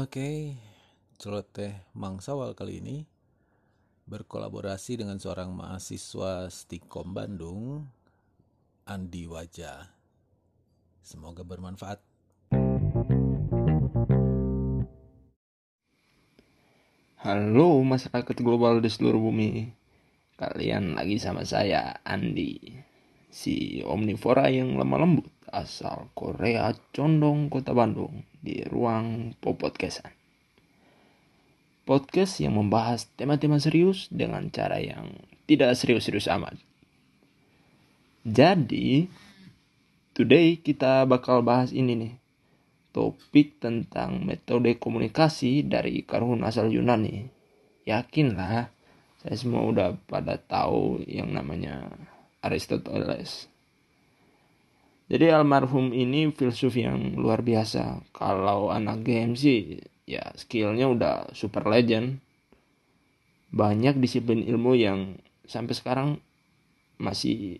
Oke, celoteh Mang Syawal kali ini berkolaborasi dengan seorang mahasiswa Stikom Bandung, Andi Waja. Semoga bermanfaat. Halo masyarakat global di seluruh bumi. Kalian lagi sama saya, Andi, si omnivora yang lemah lembut asal Korea Condong, Kota Bandung, di ruang podcastan. Podcast yang membahas tema-tema serius dengan cara yang tidak serius-serius amat. Jadi, today kita bakal bahas ini nih, topik tentang metode komunikasi dari karhun asal Yunani. Yakinlah, saya semua udah pada tahu yang namanya Aristoteles. Jadi almarhum ini filsuf yang luar biasa. Kalau anak GMC, ya skillnya udah super legend. Banyak disiplin ilmu yang sampai sekarang masih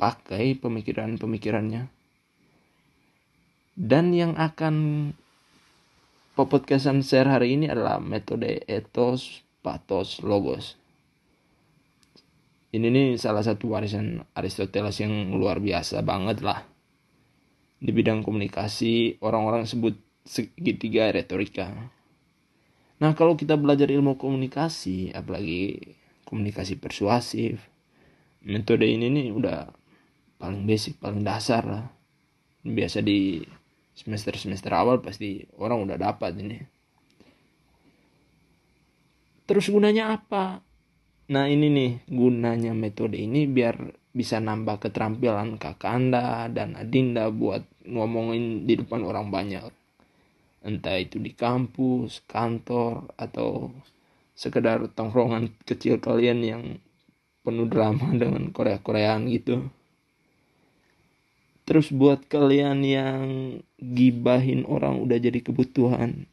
pakai pemikiran-pemikirannya. Dan yang akan podcastan share hari ini adalah metode ethos, pathos, logos. Ini nih salah satu warisan Aristoteles yang luar biasa banget lah. Di bidang komunikasi, orang-orang sebut segitiga retorika. Nah, kalau kita belajar ilmu komunikasi, apalagi komunikasi persuasif, metode ini nih udah paling basic, paling dasar lah. Biasa di semester-semester awal pasti orang udah dapat ini. Terus gunanya apa? Nah, ini nih gunanya metode ini biar bisa nambah keterampilan Kakanda dan Adinda buat ngomongin di depan orang banyak. Entah itu di kampus, kantor, atau sekedar tongkrongan kecil kalian yang penuh drama dengan Korea-Koreaan gitu. Terus buat kalian yang gibahin orang udah jadi kebutuhan,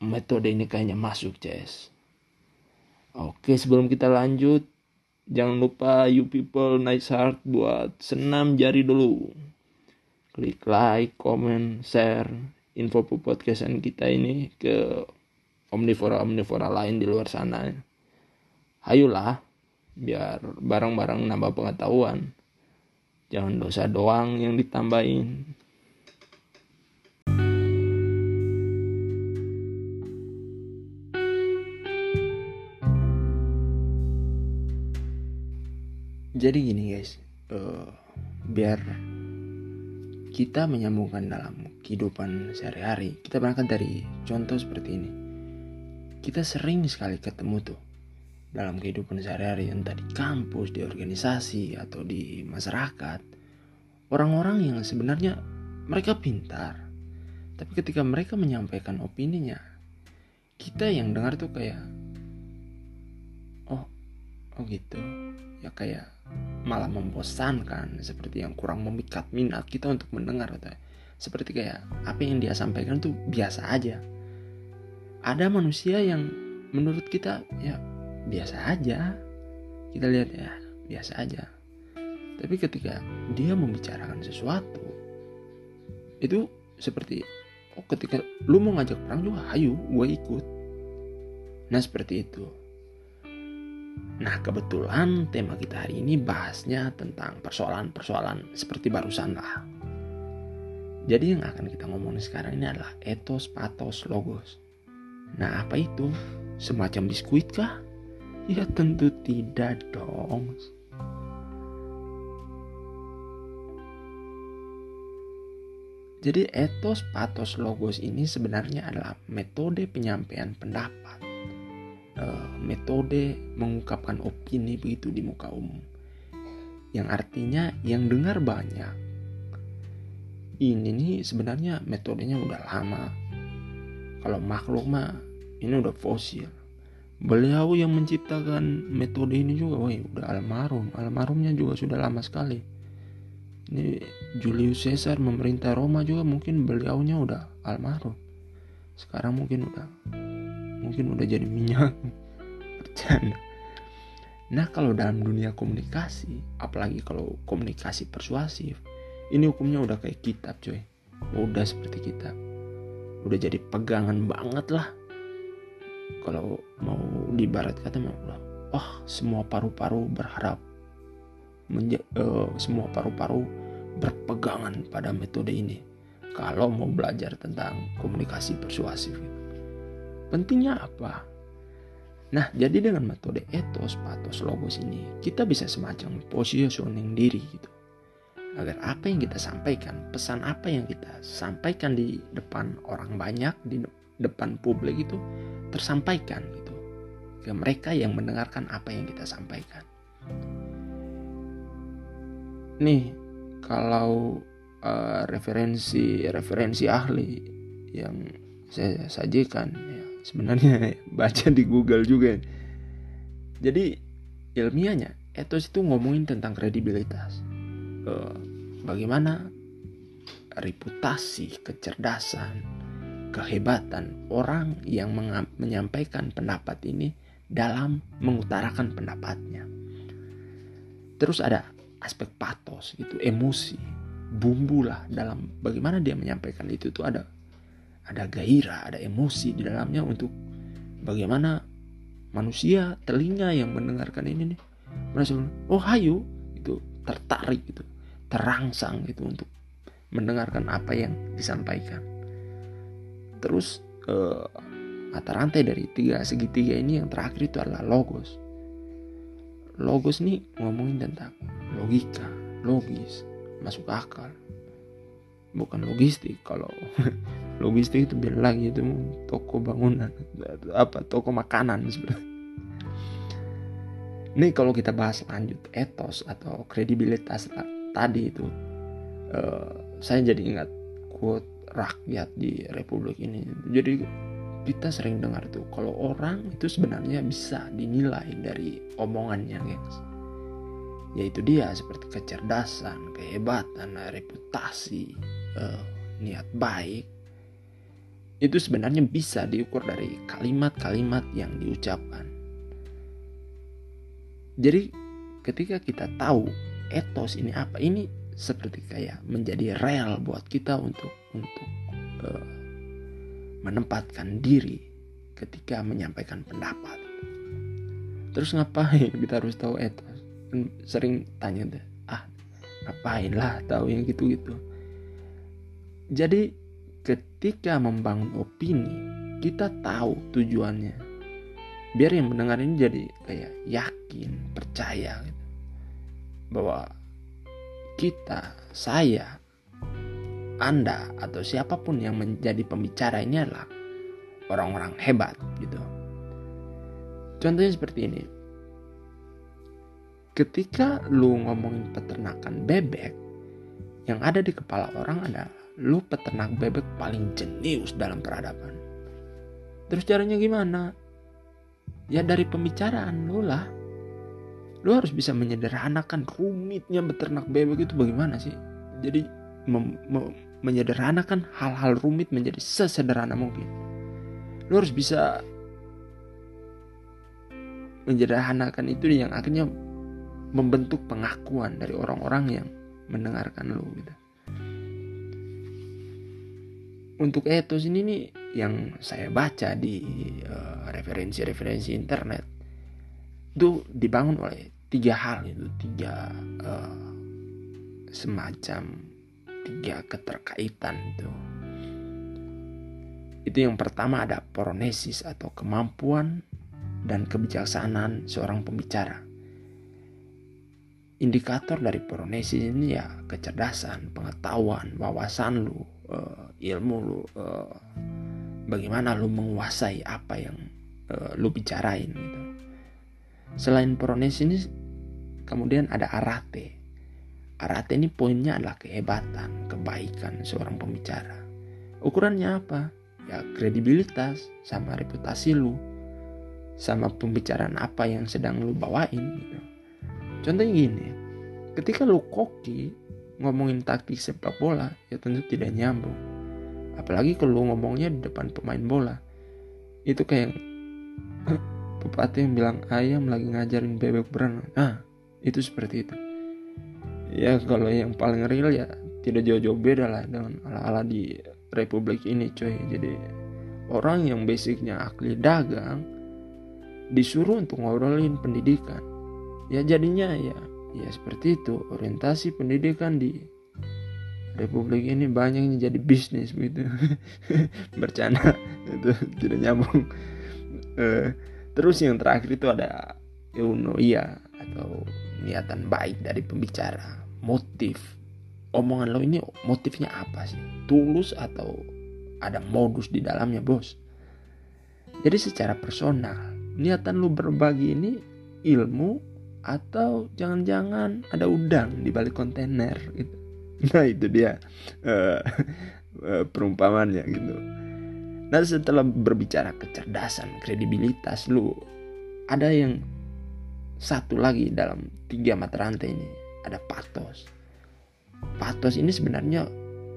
metode ini kayaknya masuk, guys. Oke, sebelum kita lanjut, jangan lupa you people nice heart buat senam jari dulu. Klik like, comment, share info podcastan kita ini ke omnivora-omnivora lain di luar sana. Ayolah, biar barang-barang nambah pengetahuan. Jangan dosa doang yang ditambahin. Jadi gini guys, biar kita menyambungkan dalam kehidupan sehari-hari, kita berangkat dari contoh seperti ini. Kita sering sekali ketemu tuh dalam kehidupan sehari-hari, entah di kampus, di organisasi, atau di masyarakat. Orang-orang yang sebenarnya mereka pintar, tapi ketika mereka menyampaikan opininya, kita yang dengar tuh kayak oh gitu. Ya kayak malah membosankan, seperti yang kurang memikat minat kita untuk mendengar. Seperti kayak apa yang dia sampaikan tuh biasa aja. Ada manusia yang menurut kita ya biasa aja, kita lihat ya biasa aja. Tapi ketika dia membicarakan sesuatu, itu seperti ketika lu mau ngajak perang juga, ayo gue ikut. Nah seperti itu. Nah kebetulan tema kita hari ini bahasnya tentang persoalan-persoalan seperti barusan lah. Jadi yang akan kita ngomongin sekarang ini adalah ethos, pathos, logos. Nah apa itu? Semacam biskuit kah? Ya tentu tidak dong. Jadi ethos, pathos, logos ini sebenarnya adalah metode penyampaian pendapat, metode mengungkapkan opini begitu di muka umum, yang artinya yang dengar banyak. Ini nih sebenarnya metodenya udah lama. Kalau makhluk mah ini udah fosil. Beliau yang menciptakan metode ini juga udah almarhum. Almarhumnya juga sudah lama sekali. Ini Julius Caesar memerintah Roma juga mungkin beliaunya udah almarhum. Sekarang mungkin udah jadi minyak. Bercanda. Nah kalau dalam dunia komunikasi, apalagi kalau komunikasi persuasif, ini hukumnya udah kayak kitab coy. Udah seperti kitab. udah jadi pegangan banget lah. Kalau mau di barat kata mau, semua paru-paru berharap semua paru-paru berpegangan pada metode ini kalau mau belajar tentang komunikasi persuasif. Pentingnya apa? Nah, jadi dengan metode ethos, pathos, logos ini kita bisa semacam positioning diri gitu, agar apa yang kita sampaikan, pesan apa yang kita sampaikan di depan orang banyak, di depan publik itu tersampaikan gitu ke mereka yang mendengarkan apa yang kita sampaikan. Nih, kalau referensi ahli yang saya sajikan, sebenarnya baca di Google juga. Jadi ilmiahnya ethos itu ngomongin tentang kredibilitas, bagaimana reputasi, kecerdasan, kehebatan orang yang menyampaikan pendapat ini dalam mengutarakan pendapatnya. Terus ada aspek pathos gitu, emosi, bumbu lah dalam bagaimana dia menyampaikan itu tuh ada gairah, ada emosi di dalamnya untuk bagaimana manusia telinga yang mendengarkan ini nih merasa hayu gitu, tertarik gitu, terangsang gitu untuk mendengarkan apa yang disampaikan. Terus mata rantai dari tiga segitiga ini yang terakhir itu adalah logos. Logos nih ngomongin tentang logika, logis, masuk akal. Bukan logistik, kalau logistik itu beda lagi, itu toko bangunan, toko makanan sebenarnya. Nih kalau kita bahas lanjut ethos atau kredibilitas tadi itu, saya jadi ingat quote rakyat di Republik ini. Jadi kita sering dengar tuh kalau orang itu sebenarnya bisa dinilai dari omongannya, guys. Yaitu dia seperti kecerdasan, kehebatan, reputasi, niat baik. Itu sebenarnya bisa diukur dari kalimat-kalimat yang diucapkan. Jadi ketika kita tahu ethos ini apa, ini seperti kayak menjadi rel buat kita untuk menempatkan diri ketika menyampaikan pendapat. Terus ngapain kita harus tahu ethos? Sering tanya deh, ngapain lah tahu yang gitu-gitu. Jadi ketika membangun opini, kita tahu tujuannya, biar yang mendengar ini jadi kayak yakin, percaya gitu, bahwa kita, saya, Anda atau siapapun yang menjadi pembicara ini adalah orang-orang hebat gitu. Contohnya seperti ini. Ketika lu ngomongin peternakan bebek, yang ada di kepala orang adalah lu peternak bebek paling jenius dalam peradaban. Terus caranya gimana? Ya dari pembicaraan lu lah. Lu harus bisa menyederhanakan rumitnya beternak bebek itu bagaimana sih. Jadi menyederhanakan hal-hal rumit menjadi sesederhana mungkin. Lu harus bisa menyederhanakan itu yang akhirnya membentuk pengakuan dari orang-orang yang mendengarkan lo gitu. Untuk ethos ini nih yang saya baca di referensi-referensi internet itu dibangun oleh tiga hal itu, tiga keterkaitan itu. Itu yang pertama ada pronesis atau kemampuan dan kebijaksanaan seorang pembicara. Indikator dari pronesis ini ya kecerdasan, pengetahuan, wawasan lu, ilmu lu, bagaimana lu menguasai apa yang lu bicarain gitu. Selain pronesis ini kemudian ada arate. Arate ini poinnya adalah kehebatan, kebaikan seorang pembicara. Ukurannya apa? Ya kredibilitas sama reputasi lu, sama pembicaraan apa yang sedang lu bawain gitu. Contohnya gini, ketika lu koki ngomongin taktik sepak bola, ya tentu tidak nyambung. Apalagi kalau lu ngomongnya di depan pemain bola. Itu kayak pepatah yang bilang ayam lagi ngajarin bebek berenang. Nah, itu seperti itu. Ya kalau yang paling real ya tidak jauh-jauh beda lah dengan ala-ala di republik ini, coy. Jadi orang yang basicnya ahli dagang disuruh untuk ngobrolin pendidikan. Ya jadinya ya seperti itu, orientasi pendidikan di republik ini banyak jadi bisnis gitu. Bercanda itu tidak nyambung. Terus yang terakhir itu ada eunoia atau niatan baik dari pembicara. Motif omongan lo ini motifnya apa sih? Tulus atau ada modus di dalamnya, bos? Jadi secara personal, niatan lo berbagi ini ilmu atau jangan-jangan ada udang di balik kontainer gitu. Nah itu dia perumpamannya gitu. Nah setelah berbicara kecerdasan, kredibilitas lu, ada yang satu lagi dalam tiga mata rantai ini, ada pathos. Pathos ini sebenarnya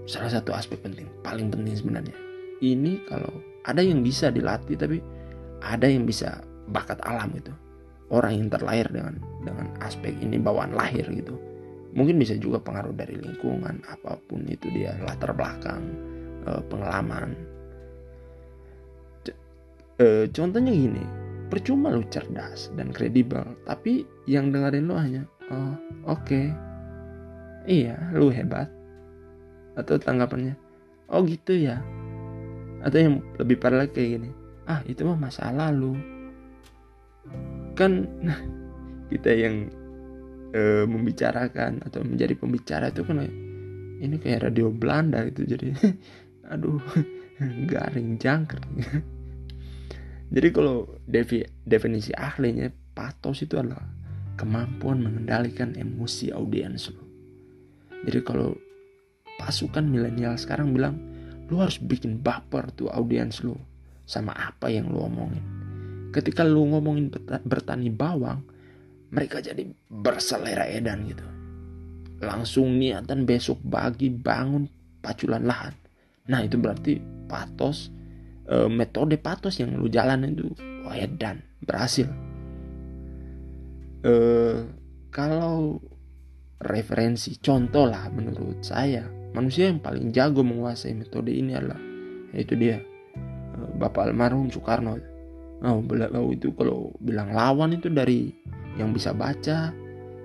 salah satu aspek penting, paling penting sebenarnya. Ini kalau ada yang bisa dilatih, tapi ada yang bisa bakat alam gitu. Orang yang terlahir dengan aspek ini, bawaan lahir gitu. Mungkin bisa juga pengaruh dari lingkungan, apapun itu dia, latar belakang, pengalaman. Contohnya gini, percuma lu cerdas dan kredibel, tapi yang dengerin lu hanya, oh oke, iya lu hebat. Atau tanggapannya, oh gitu ya. Atau yang lebih parah lagi kayak gini, ah itu mah masa lalu. Kan kita yang membicarakan atau menjadi pembicara itu kan ini kayak radio Belanda gitu, jadi aduh garing jangkrik. Jadi kalau definisi ahlinya, pathos itu adalah kemampuan mengendalikan emosi audiens lo. Jadi kalau pasukan milenial sekarang bilang lu harus bikin baper tuh audiens lo sama apa yang lu omongin. Ketika lu ngomongin bertani bawang, mereka jadi berselera edan gitu. Langsung niatan besok pagi bangun paculan lahan. Nah itu berarti pathos, metode pathos yang lu jalan itu edan, berhasil. Kalau referensi, contoh lah menurut saya, manusia yang paling jago menguasai metode ini adalah, yaitu dia, Bapak almarhum Sukarno. Oh, itu kalau bilang lawan itu dari yang bisa baca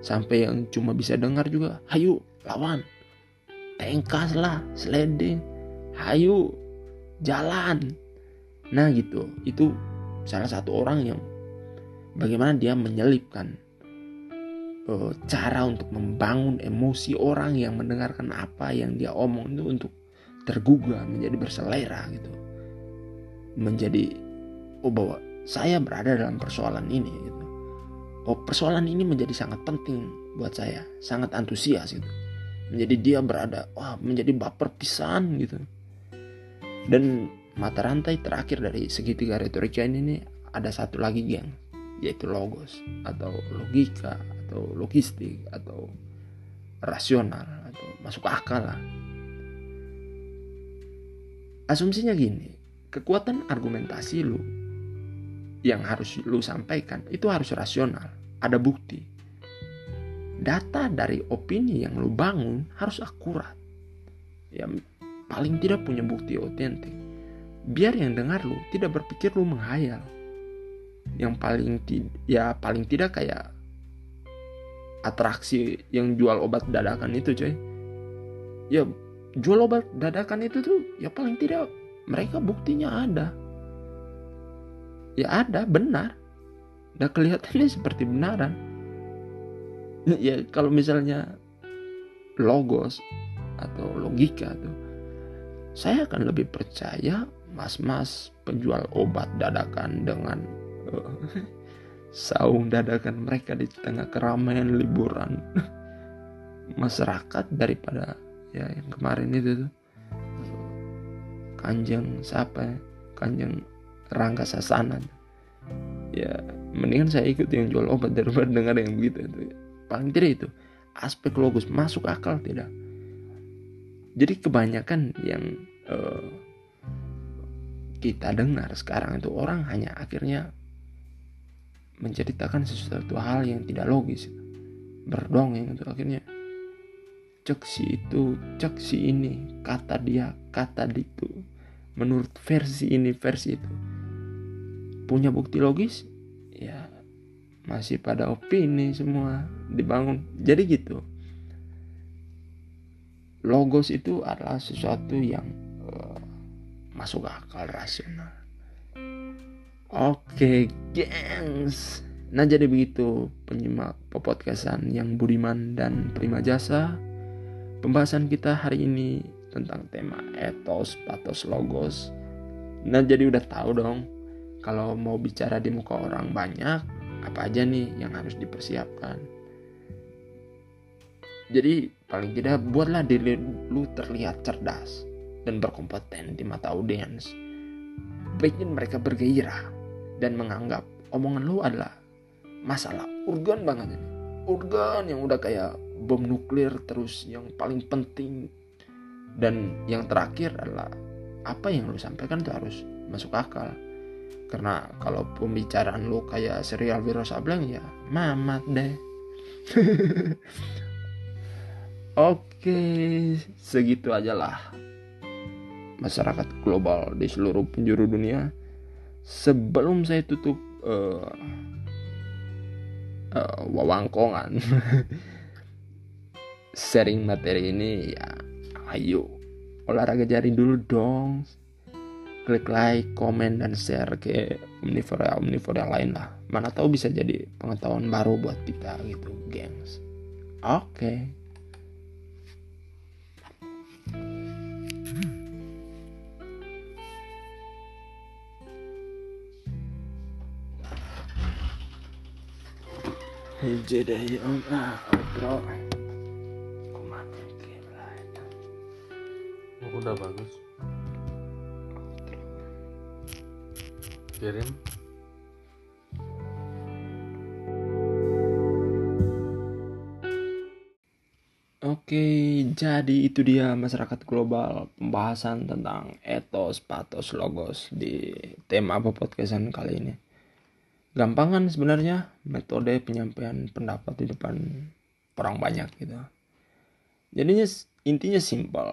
sampai yang cuma bisa dengar juga, hayu lawan, tengkas lah, sleding, hayu jalan. Nah gitu, itu salah satu orang yang bagaimana dia menyelipkan cara untuk membangun emosi orang yang mendengarkan apa yang dia omong itu untuk tergugah, menjadi berselera gitu, menjadi bahwa saya berada dalam persoalan ini gitu. Oh, persoalan ini menjadi sangat penting buat saya, sangat antusias gitu. Menjadi dia berada, menjadi baper pisan gitu. Dan mata rantai terakhir dari segitiga retorika ini ada satu lagi geng, yaitu logos atau logika atau logistik atau rasional atau masuk akal lah. Asumsinya gini, kekuatan argumentasi lu yang harus lu sampaikan itu harus rasional, ada bukti. Data dari opini yang lu bangun harus akurat, ya paling tidak punya bukti otentik, biar yang dengar lu tidak berpikir lu menghayal. Yang paling tidak kayak atraksi yang jual obat dadakan itu, coy. Ya jual obat dadakan itu tuh ya paling tidak mereka buktinya ada. Ya ada, benar. Nah kelihatannya seperti benaran. Ya kalau misalnya logos atau logika tuh, saya akan lebih percaya mas-mas penjual obat dadakan dengan saung dadakan mereka di tengah keramaian liburan masyarakat daripada ya yang kemarin itu tuh Kanjeng siapa ya? Kanjeng Rangka Sasana. Ya mendingan saya ikut yang jual obat daripada dengar yang begitu itu. Paling tidak itu aspek logos, masuk akal tidak. Jadi kebanyakan yang kita dengar sekarang itu orang hanya akhirnya menceritakan sesuatu hal yang tidak logis, berdongeng itu akhirnya. cek si itu, cek si ini, kata dia, kata itu, menurut versi ini, versi itu. Punya bukti logis? Ya, masih pada opini semua dibangun. Jadi gitu. Logos itu adalah sesuatu yang masuk akal, rasional. Oke, gengs. Nah, jadi begitu penyimak podcastan yang budiman dan prima jasa. Pembahasan kita hari ini tentang tema ethos, pathos, logos. Nah, jadi udah tahu dong kalau mau bicara di muka orang banyak, apa aja nih yang harus dipersiapkan. Jadi paling tidak buatlah diri lu terlihat cerdas dan berkompeten di mata audiens. Bikin mereka bergairah dan menganggap omongan lu adalah masalah urgen banget ini. Urgen yang udah kayak bom nuklir, terus yang paling penting. Dan yang terakhir adalah apa yang lu sampaikan itu harus masuk akal. Karena kalau pembicaraan lu kayak serial Wiro Sableng, ya mamat deh. Oke, segitu ajalah masyarakat global di seluruh penjuru dunia. Sebelum saya tutup wawangkongan sharing materi ini, ya ayo olahraga jari dulu dong. Klik like, komen, dan share ke omnivora lain lah, mana tahu bisa jadi pengetahuan baru buat kita gitu, gengs. Oke. Jadi om bro, kemana kita? Udah bagus. Kirim. Oke, jadi itu dia masyarakat global pembahasan tentang ethos, pathos, logos di tema podcastan kali ini. Gampang kan sebenarnya metode penyampaian pendapat di depan orang banyak gitu. Jadinya intinya simpel,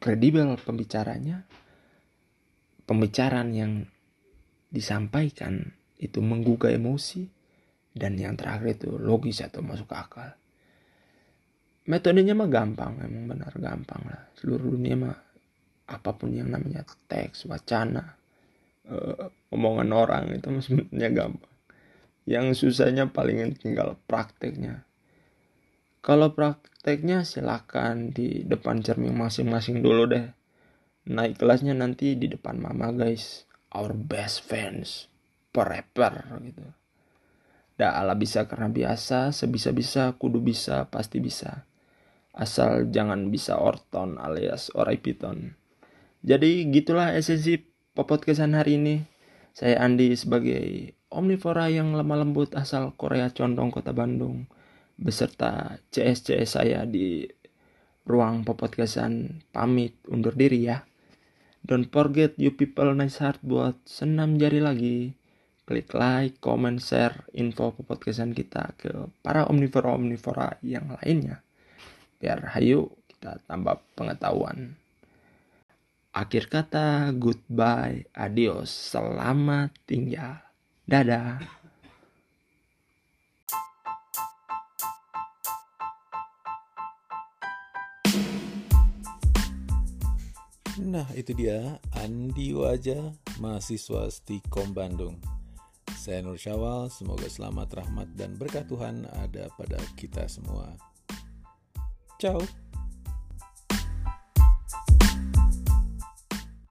kredibel pembicaranya. Pembicaraan yang disampaikan itu menggugah emosi, dan yang terakhir itu logis atau masuk akal. Metodenya mah gampang, emang benar gampang lah. Seluruh dunia mah apapun yang namanya teks, wacana, omongan orang itu sebenarnya gampang. Yang susahnya palingan tinggal prakteknya. Kalau prakteknya silakan di depan cermin masing-masing dulu deh. Naik kelasnya nanti di depan mama, guys. Our best fans per rapper gitu. Dah ala bisa karena biasa, sebisa-bisa, kudu bisa, pasti bisa. Asal jangan bisa orton alias orai piton. Jadi gitulah esensi podcastan hari ini. Saya Andi sebagai omnivora yang lemah lembut asal Korea Condong, Kota Bandung, beserta CS saya di ruang podcastan, pamit undur diri ya. Don't forget you people nice heart buat senam jari lagi. Klik like, comment, share info podcastan kita ke para omnivora-omnivora yang lainnya. Biar hayu kita tambah pengetahuan. Akhir kata, goodbye, adios, selamat tinggal. Dadah. Nah, itu dia Andi Waja, mahasiswa Stikom Bandung. Saya Nur Syawal, semoga selamat, rahmat, dan berkah Tuhan ada pada kita semua. Ciao.